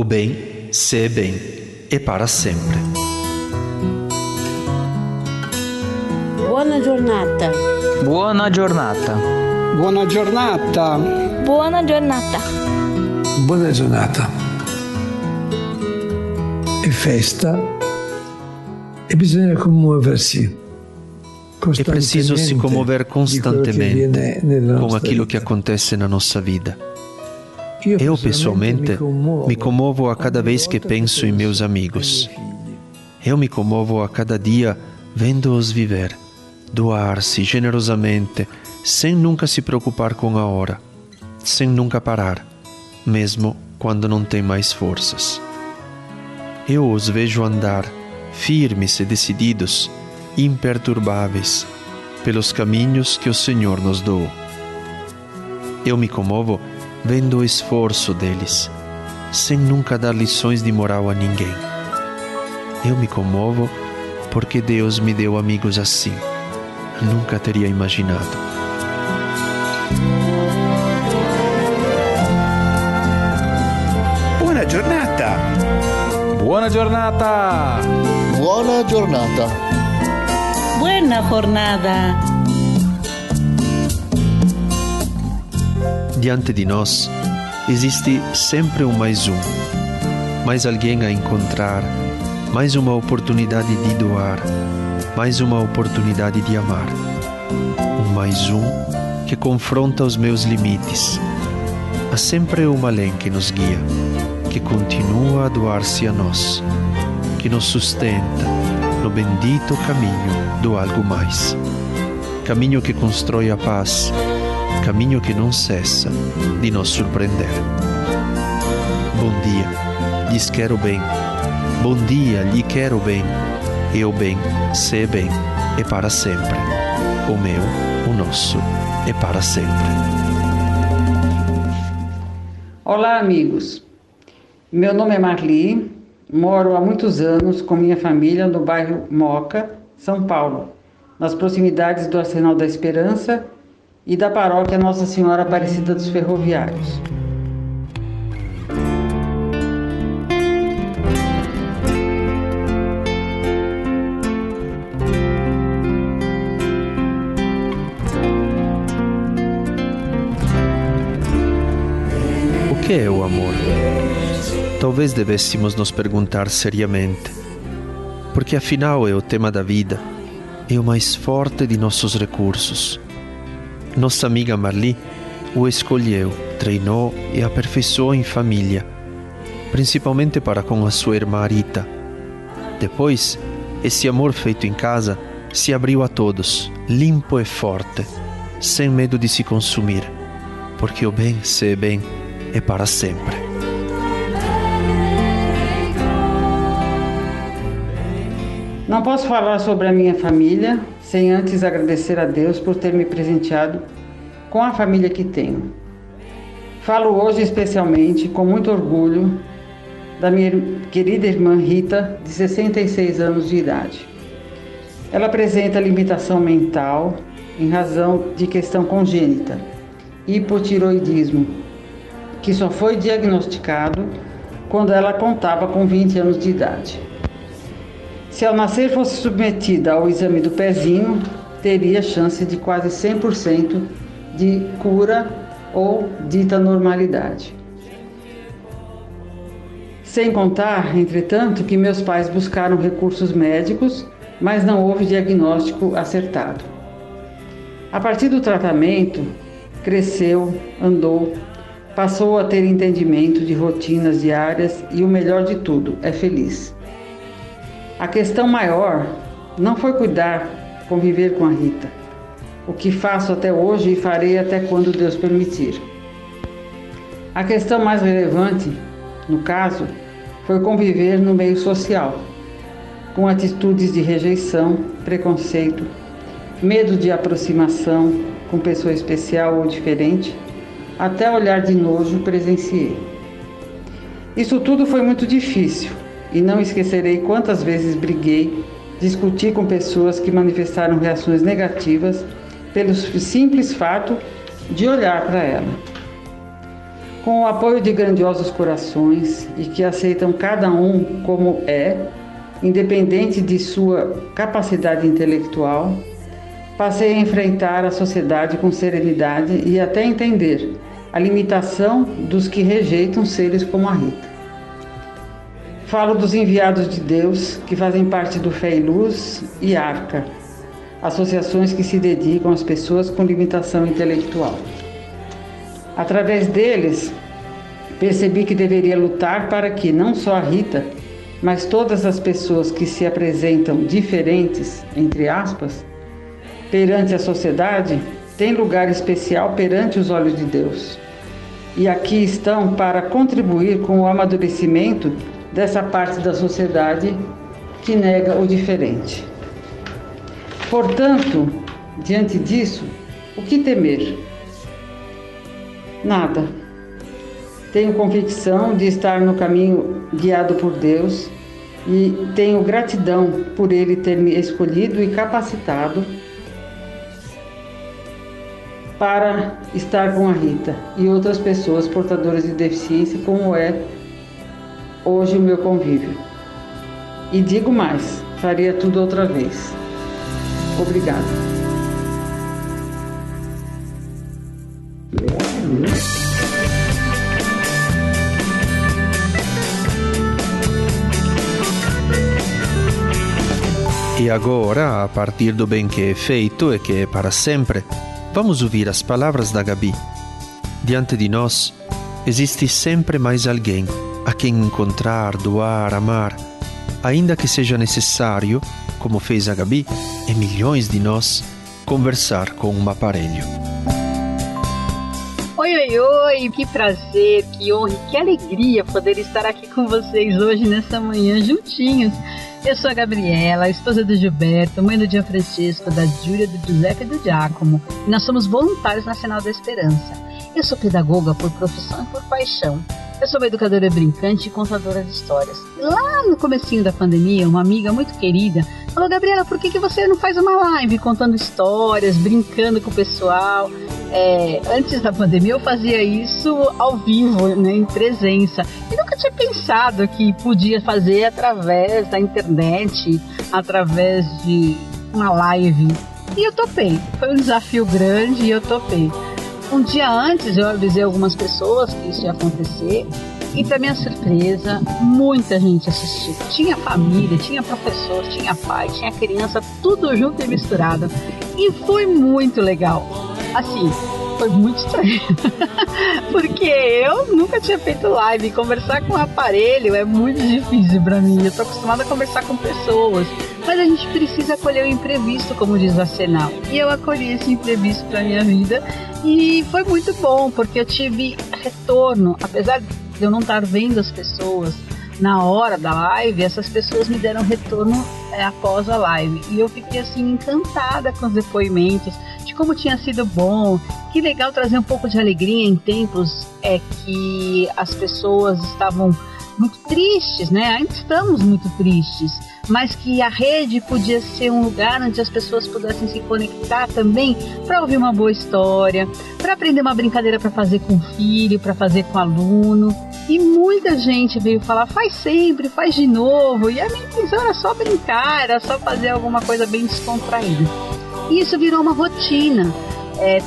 O bem, se bem, e para sempre. Buona giornata. Buona giornata. Buona giornata. Buona giornata. Buona giornata. È festa e bisogna commuoversi. É preciso se comover constantemente com aquilo que acontece na nossa vida. Eu, pessoalmente, me comovo a cada vez que penso em meus amigos. Eu me comovo a cada dia vendo-os viver, doar-se generosamente, sem nunca se preocupar com a hora, sem nunca parar, mesmo quando não tem mais forças. Eu os vejo andar, firmes e decididos, imperturbáveis, pelos caminhos que o Senhor nos doou. Eu me comovo vendo o esforço deles, sem nunca dar lições de moral a ninguém. Eu me comovo porque Deus me deu amigos assim. Nunca teria imaginado. Buona giornata! Buona giornata! Buona giornata! Buena jornada. Diante de nós existe sempre um mais um, mais alguém a encontrar, mais uma oportunidade de doar, mais uma oportunidade de amar. Um mais um que confronta os meus limites. Há sempre um além que nos guia, que continua a doar-se a nós, que nos sustenta no bendito caminho do algo mais. Caminho que constrói a paz, caminho que não cessa de nos surpreender. Bom dia, lhes quero bem. Bom dia, lhe quero bem. Eu bem, se bem, e para sempre. O meu, o nosso, e para sempre. Olá, amigos. Meu nome é Marli. Moro há muitos anos com minha família no bairro Mooca, São Paulo, nas proximidades do Arsenal da Esperança e da paróquia Nossa Senhora Aparecida dos Ferroviários. O que é o amor? Talvez devêssemos nos perguntar seriamente, porque afinal é o tema da vida, é o mais forte de nossos recursos. Nossa amiga Marli o escolheu, treinou e aperfeiçoou em família, principalmente para com a sua irmã Rita. Depois, esse amor feito em casa se abriu a todos, limpo e forte, sem medo de se consumir, porque o bem, se é bem, é para sempre. Não posso falar sobre a minha família sem antes agradecer a Deus por ter me presenteado com a família que tenho. Falo hoje especialmente com muito orgulho da minha querida irmã Rita, de 66 anos de idade. Ela apresenta limitação mental em razão de questão congênita, hipotiroidismo, que só foi diagnosticado quando ela contava com 20 anos de idade. Se ao nascer fosse submetida ao exame do pezinho, teria chance de quase 100% de cura ou dita normalidade. Sem contar, entretanto, que meus pais buscaram recursos médicos, mas não houve diagnóstico acertado. A partir do tratamento, cresceu, andou, passou a ter entendimento de rotinas diárias e o melhor de tudo, é feliz. A questão maior não foi cuidar, conviver com a Rita, o que faço até hoje e farei até quando Deus permitir. A questão mais relevante, no caso, foi conviver no meio social, com atitudes de rejeição, preconceito, medo de aproximação com pessoa especial ou diferente, até olhar de nojo presenciei. Isso tudo foi muito difícil. E não esquecerei quantas vezes briguei, discuti com pessoas que manifestaram reações negativas pelo simples fato de olhar para ela. com o apoio de grandiosos corações e que aceitam cada um como é, independente de sua capacidade intelectual, passei a enfrentar a sociedade com serenidade e até entender a limitação dos que rejeitam seres como a Rita. Falo dos enviados de Deus que fazem parte do Fé e Luz e Arca, associações que se dedicam às pessoas com limitação intelectual. Através deles, percebi que deveria lutar para que não só a Rita, mas todas as pessoas que se apresentam diferentes, entre aspas, perante a sociedade, têm lugar especial perante os olhos de Deus. E aqui estão para contribuir com o amadurecimento dessa parte da sociedade que nega o diferente. Portanto, diante disso, o que temer? Nada. Tenho convicção de estar no caminho guiado por Deus e tenho gratidão por Ele ter me escolhido e capacitado para estar com a Rita e outras pessoas portadoras de deficiência, como é hoje o meu convívio. E digo mais, faria tudo outra vez. Obrigada. E agora, a partir do bem que é feito e que é para sempre, vamos ouvir as palavras da Gabi. Diante de nós, existe sempre mais alguém a quem encontrar, doar, amar, ainda que seja necessário, como fez a Gabi, e milhões de nós, conversar com um aparelho. Oi, oi, oi! Que prazer, que honra, que alegria poder estar aqui com vocês hoje, nessa manhã, juntinhos. Eu sou a Gabriela, esposa do Gilberto, mãe do Gianfrancesco, da Júlia, do Giuseppe e do Giacomo. E nós somos voluntários na Arsenal da Esperança. Eu sou pedagoga por profissão e por paixão. Eu sou uma educadora brincante e contadora de histórias. E lá no comecinho da pandemia, uma amiga muito querida falou: Gabriela, por que você não faz uma live contando histórias, brincando com o pessoal? Antes da pandemia eu fazia isso ao vivo, né, em presença. E nunca tinha pensado que podia fazer através da internet, através de uma live. E eu topei. Foi um desafio grande e eu topei. Um dia antes eu avisei algumas pessoas que isso ia acontecer. E para minha surpresa, muita gente assistiu. Tinha família, tinha professor, tinha pai, tinha criança, tudo junto e misturado. E foi muito legal. Assim, foi muito estranho, porque eu nunca tinha feito live. Conversar com um aparelho é muito difícil para mim. Eu tô acostumada a conversar com pessoas, mas a gente precisa acolher o imprevisto, como diz a Senal. E eu acolhi esse imprevisto para minha vida e foi muito bom, porque eu tive retorno, apesar de eu não estar vendo as pessoas na hora da live. Essas pessoas me deram retorno após a live e eu fiquei assim encantada com os depoimentos de como tinha sido bom. Que legal trazer um pouco de alegria em tempos que as pessoas estavam muito tristes, né? Ainda estamos muito tristes, mas que a rede podia ser um lugar onde as pessoas pudessem se conectar também para ouvir uma boa história, para aprender uma brincadeira para fazer com o filho, para fazer com o aluno. E muita gente veio falar: faz sempre, faz de novo. E a minha intenção era só brincar, era só fazer alguma coisa bem descontraída. E isso virou uma rotina.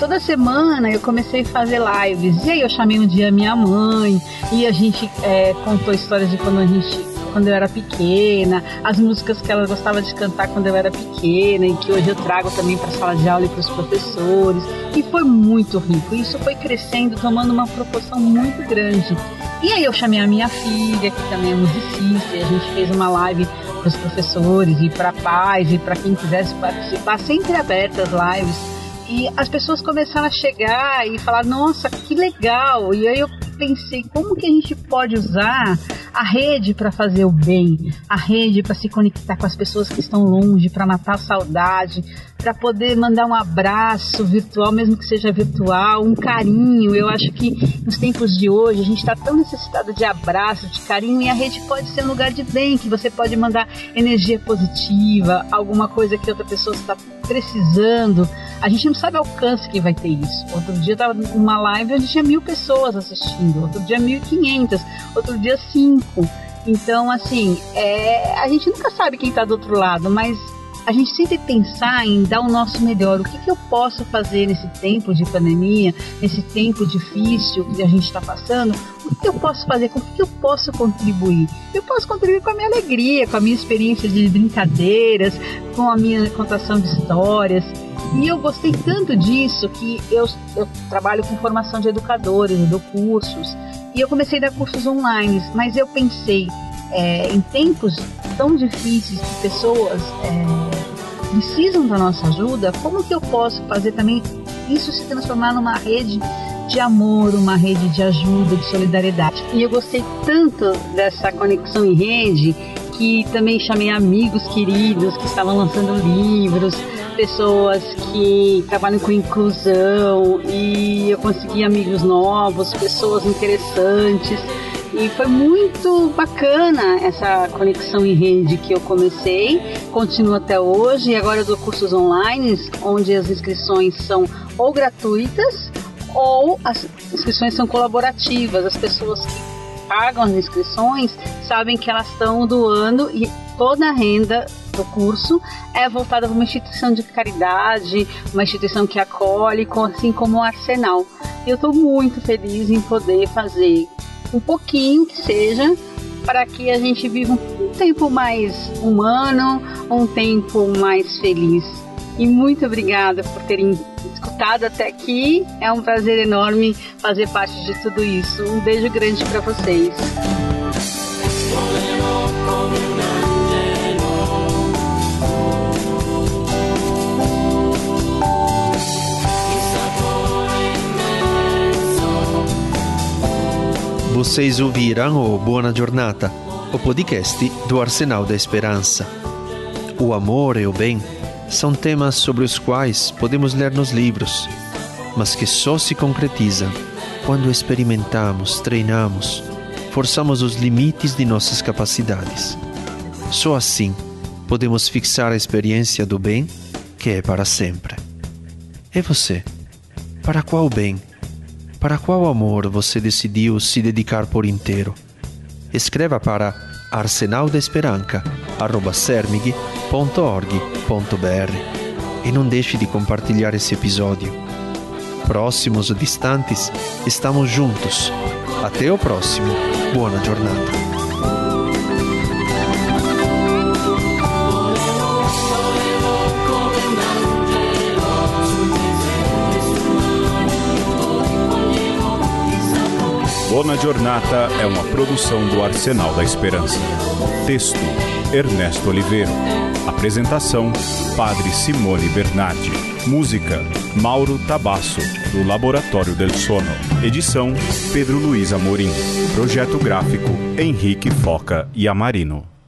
Toda semana eu comecei a fazer lives. E aí eu chamei um dia minha mãe e a gente contou histórias de quando eu era pequena, as músicas que ela gostava de cantar quando eu era pequena e que hoje eu trago também para a sala de aula e para os professores. E foi muito rico. Isso foi crescendo, tomando uma proporção muito grande. E aí eu chamei a minha filha, que também é musicista, e a gente fez uma live para os professores e para pais e para quem quisesse participar, sempre abertas as lives. E as pessoas começaram a chegar e falar: nossa, que legal! E aí eu pensei, como que a gente pode usar a rede para fazer o bem? A rede para se conectar com as pessoas que estão longe, para matar a saudade, para poder mandar um abraço virtual, mesmo que seja virtual, um carinho. Eu acho que nos tempos de hoje a gente está tão necessitado de abraço, de carinho, e a rede pode ser um lugar de bem, que você pode mandar energia positiva, alguma coisa que outra pessoa está precisando. A gente não sabe o alcance que vai ter isso. Outro dia estava numa live onde tinha 1.000 pessoas assistindo, outro dia 1.500, outro dia 5. Então, assim, a gente nunca sabe quem está do outro lado, mas a gente sempre pensar em dar o nosso melhor. O que eu posso fazer nesse tempo de pandemia, nesse tempo difícil que a gente está passando? O que eu posso fazer? Com o que eu posso contribuir? Eu posso contribuir com a minha alegria, com a minha experiência de brincadeiras, com a minha contação de histórias. E eu gostei tanto disso que eu trabalho com formação de educadores, eu dou cursos. E eu comecei a dar cursos online, mas eu pensei, em tempos tão difíceis que pessoas precisam da nossa ajuda, como que eu posso fazer também isso se transformar numa rede de amor, uma rede de ajuda, de solidariedade. E eu gostei tanto dessa conexão em rede que também chamei amigos queridos que estavam lançando livros, pessoas que trabalham com inclusão, e eu consegui amigos novos, pessoas interessantes. E foi muito bacana essa conexão em rede que eu comecei, continuo até hoje, e agora eu dou cursos online, onde as inscrições são ou gratuitas ou as inscrições são colaborativas. As pessoas que pagam as inscrições sabem que elas estão doando, e toda a renda do curso é voltada para uma instituição de caridade, uma instituição que acolhe, assim como o Arsenal. Eu estou muito feliz em poder fazer um pouquinho que seja, para que a gente viva um tempo mais humano, um tempo mais feliz. E muito obrigada por terem escutado até aqui. É um prazer enorme fazer parte de tudo isso. Um beijo grande para vocês. Vocês ouviram o Buona Giornata, o podcast do Arsenal da Esperança. O amor e o bem são temas sobre os quais podemos ler nos livros, mas que só se concretizam quando experimentamos, treinamos, forçamos os limites de nossas capacidades. Só assim podemos fixar a experiência do bem que é para sempre. E você? Para qual bem? Para qual amor você decidiu se dedicar por inteiro? Escreva para arsenaldaesperanca@sermig.org.br e não deixe de compartilhar esse episódio. Próximos ou distantes, estamos juntos. Até o próximo. Boa jornada. Buona Giornata é uma produção do Arsenal da Esperança. Texto: Ernesto Oliveira. Apresentação: Padre Simone Bernardi. Música: Mauro Tabasso, do Laboratório del Sono. Edição: Pedro Luiz Amorim. Projeto gráfico: Henrique Foca e Amarino.